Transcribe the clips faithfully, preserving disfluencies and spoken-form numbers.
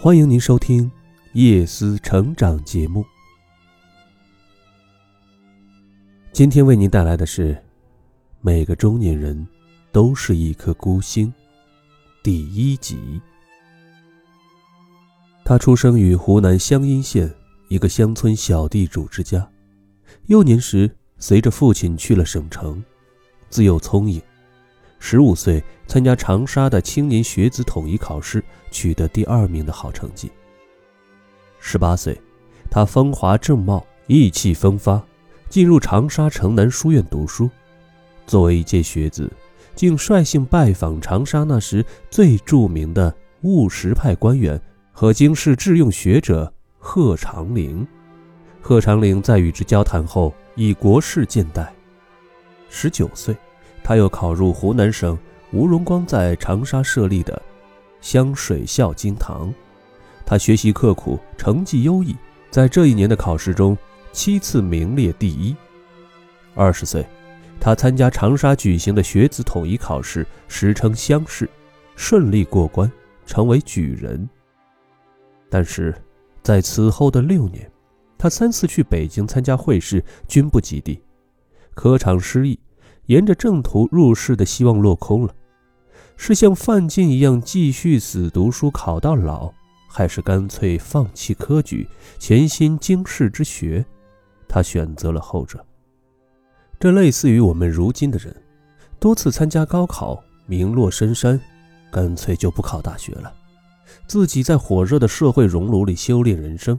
欢迎您收听叶思成长节目。今天为您带来的是每个中年人都是一颗孤星第一集。他出生于湖南湘阴县一个乡村小地主之家，幼年时随着父亲去了省城，自幼聪颖，十五岁参加长沙的青年学子统一考试，取得第二名的好成绩。十八岁，他风华正茂，意气风发，进入长沙城南书院读书。作为一介学子，竟率性拜访长沙那时最著名的务实派官员和经世致用学者贺长龄。贺长龄在与之交谈后，以国事见待。十九岁，他又考入湖南省吴荣光在长沙设立的湘水孝经堂。他学习刻苦，成绩优异，在这一年的考试中七次名列第一。二十岁，他参加长沙举行的学子统一考试，时称乡试，顺利过关，成为举人。但是在此后的六年，他三次去北京参加会试，均不及第，科场失意，沿着正途入仕的希望落空了。是像范进一样继续死读书考到老，还是干脆放弃科举，潜心经世之学？他选择了后者。这类似于我们如今的人，多次参加高考，名落深山，干脆就不考大学了，自己在火热的社会熔炉里修炼人生。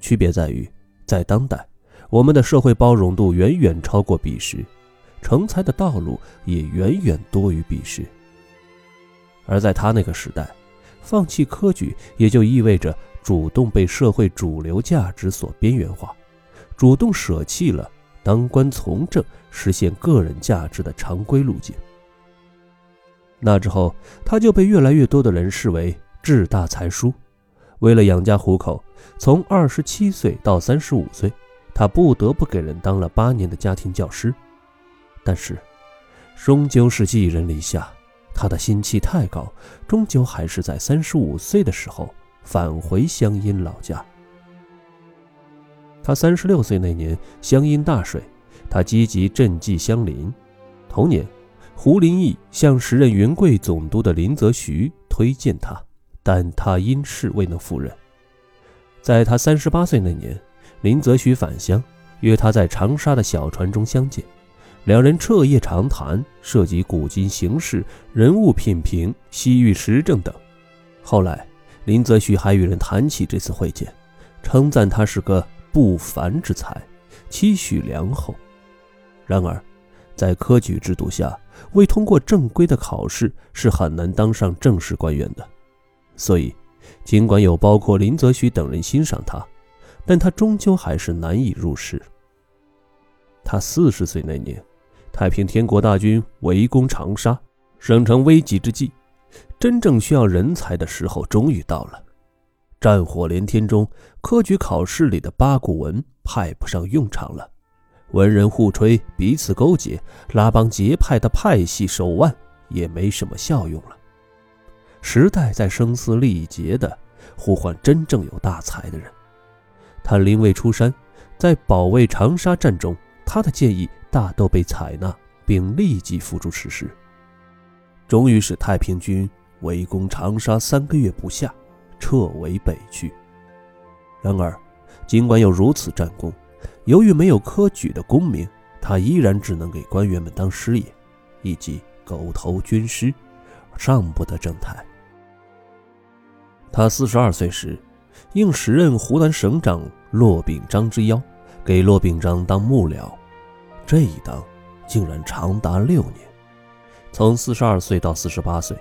区别在于，在当代，我们的社会包容度远远超过彼时，成才的道路也远远多于彼时。而在他那个时代，放弃科举也就意味着主动被社会主流价值所边缘化，主动舍弃了当官从政实现个人价值的常规路径。那之后，他就被越来越多的人视为志大才疏。为了养家糊口，从二十七岁到三十五岁，他不得不给人当了八年的家庭教师。但是终究是寄人篱下，他的心气太高，终究还是在三十五岁的时候返回湘阴老家。他三十六岁那年，湘阴大水，他积极赈济湘邻。同年，胡林翼向时任云贵总督的林则徐推荐他，但他因事未能赴任。在他三十八岁那年，林则徐返乡，约他在长沙的小船中相见。两人彻夜长谈，涉及古今形势、人物品评、西域时政等。后来，林则徐还与人谈起这次会见，称赞他是个不凡之才，期许良厚。然而，在科举制度下，未通过正规的考试是很难当上正式官员的。所以，尽管有包括林则徐等人欣赏他，但他终究还是难以入仕。他四十岁那年，太平天国大军围攻长沙，省城危急之际，真正需要人才的时候终于到了。战火连天中，科举考试里的八股文派不上用场了，文人互吹，彼此勾结，拉帮结派的派系手腕也没什么效用了。时代在声嘶力竭地呼唤真正有大才的人。他临危出山，在保卫长沙战中，他的建议大都被采纳，并立即付诸实施，终于使太平军围攻长沙三个月不下，撤围北去。然而，尽管有如此战功，由于没有科举的功名，他依然只能给官员们当师爷，以及狗头军师，上不得正台。他四十二岁时，应时任湖南省长骆秉章之邀，给骆秉章当幕僚，这一当竟然长达六年。从四十二岁到四十八岁，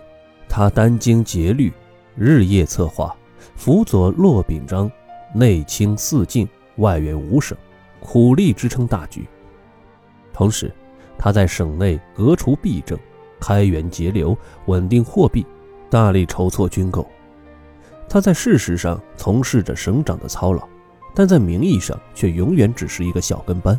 他殚精竭虑，日夜策划，辅佐骆秉章内清四境，外援五省，苦力支撑大局。同时，他在省内革除弊政，开源节流，稳定货币，大力筹措军购。他在事实上从事着省长的操劳，但在名义上却永远只是一个小跟班。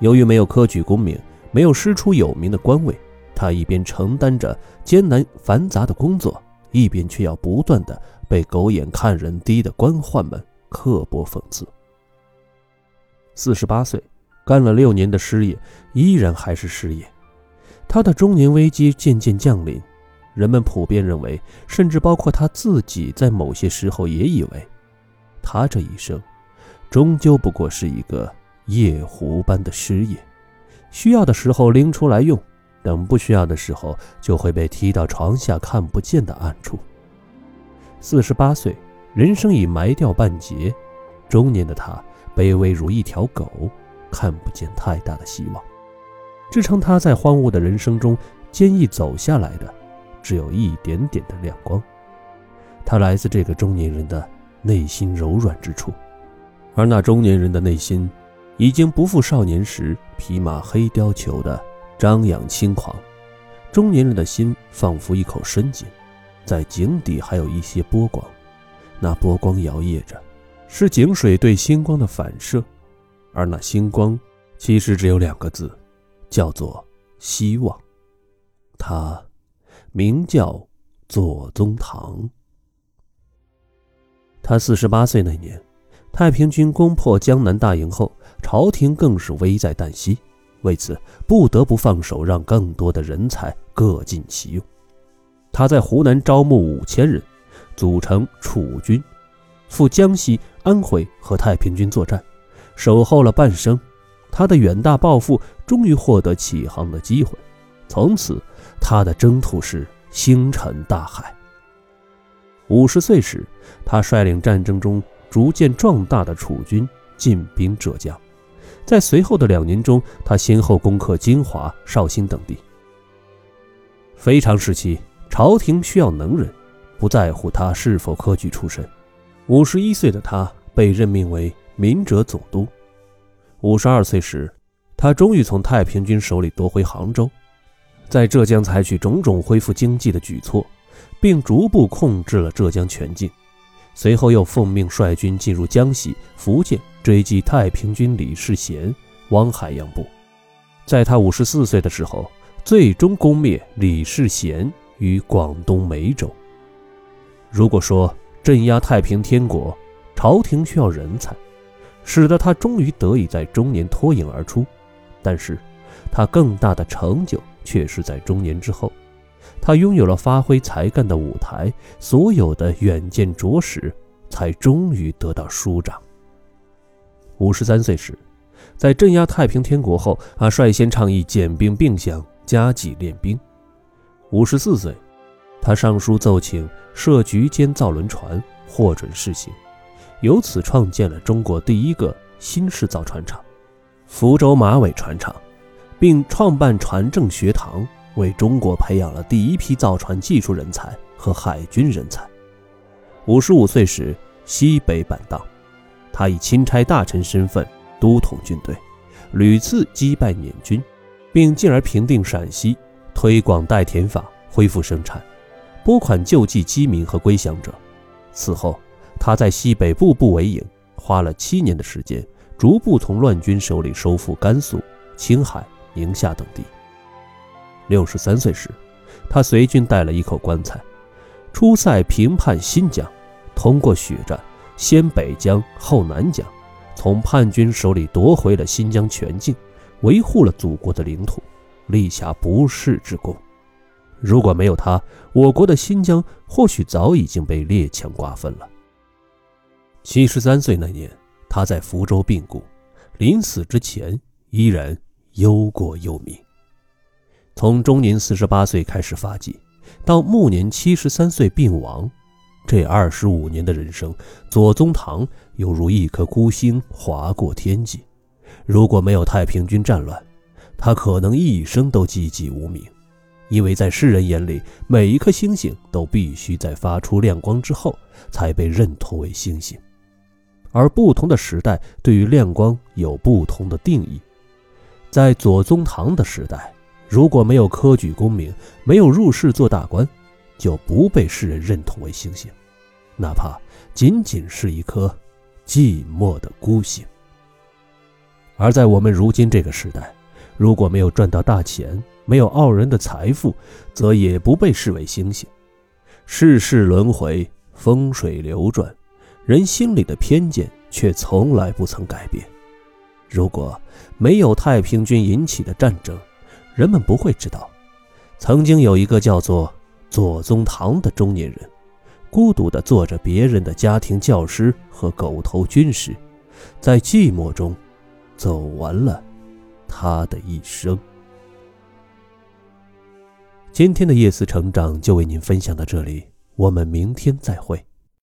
由于没有科举功名，没有师出有名的官位，他一边承担着艰难繁杂的工作，一边却要不断地被狗眼看人低的官宦们刻薄讽刺。四十八岁，干了六年的失业，依然还是失业。他的中年危机渐渐降临，人们普遍认为，甚至包括他自己在某些时候也以为，他这一生终究不过是一个夜壶般的失业，需要的时候拎出来用，等不需要的时候就会被踢到床下看不见的暗处。四十八岁，人生已埋掉半截，中年的他卑微如一条狗，看不见太大的希望。支撑他在荒芜的人生中坚毅走下来的，只有一点点的亮光。他来自这个中年人的内心柔软之处，而那中年人的内心已经不复少年时匹马黑貂裘的张扬轻狂。中年人的心仿佛一口深井，在井底还有一些波光，那波光摇曳着，是井水对星光的反射，而那星光其实只有两个字，叫做希望。他名叫左宗棠。他四十八岁那年，太平军攻破江南大营后，朝廷更是危在旦夕，为此不得不放手让更多的人才各尽其用。他在湖南招募五千人，组成楚军，赴江西、安徽和太平军作战，守候了半生，他的远大抱负终于获得起航的机会，从此他的征途是星辰大海。五十岁时，他率领战争中逐渐壮大的楚军进兵浙江，在随后的两年中，他先后攻克金华、绍兴等地。非常时期，朝廷需要能人，不在乎他是否科举出身。五十一岁的他被任命为闽浙总督。五十二岁时，他终于从太平军手里夺回杭州，在浙江采取种种恢复经济的举措，并逐步控制了浙江全境。随后又奉命率军进入江西、福建，追击太平军李世贤、汪海洋部。在他五十四岁的时候，最终攻灭李世贤于广东梅州。如果说镇压太平天国，朝廷需要人才，使得他终于得以在中年脱颖而出，但是他更大的成就却是在中年之后。他拥有了发挥才干的舞台，所有的远见卓识才终于得到舒展。五十三岁时，在镇压太平天国后，他率先倡议简兵并饷，加急练兵。五十四岁，他上书奏请设局监造轮船，获准试行，由此创建了中国第一个新式造船厂福州马尾船厂，并创办船政学堂，为中国培养了第一批造船技术人才和海军人才。五十五岁时，西北板荡，他以钦差大臣身份督统军队，屡次击败捻军，并进而平定陕西，推广代田法，恢复生产，拨款救济饥民和归降者。此后他在西北步步为营，花了七年的时间，逐步从乱军手里收复甘肃、青海、宁夏等地。六十三岁时，他随军带了一口棺材，出塞平叛新疆，通过血战，先北疆后南疆，从叛军手里夺回了新疆全境，维护了祖国的领土，立下不世之功。如果没有他，我国的新疆或许早已经被列强瓜分了。七十三岁那年，他在福州病故，临死之前依然忧国忧民。从中年四十八岁开始发迹，到暮年七十三岁病亡，这二十五年的人生，左宗棠犹如一颗孤星划过天际。如果没有太平军战乱，他可能一生都寂寂无名，因为在世人眼里，每一颗星星都必须在发出亮光之后才被认同为星星，而不同的时代对于亮光有不同的定义。在左宗棠的时代，如果没有科举功名，没有入仕做大官，就不被世人认同为星星，哪怕仅仅是一颗寂寞的孤星。而在我们如今这个时代，如果没有赚到大钱，没有傲人的财富，则也不被视为星星。世事轮回，风水流转，人心里的偏见却从来不曾改变。如果没有太平军引起的战争，人们不会知道，曾经有一个叫做左宗棠的中年人，孤独地做着别人的家庭教师和狗头军师，在寂寞中走完了他的一生。今天的夜思成长就为您分享到这里，我们明天再会。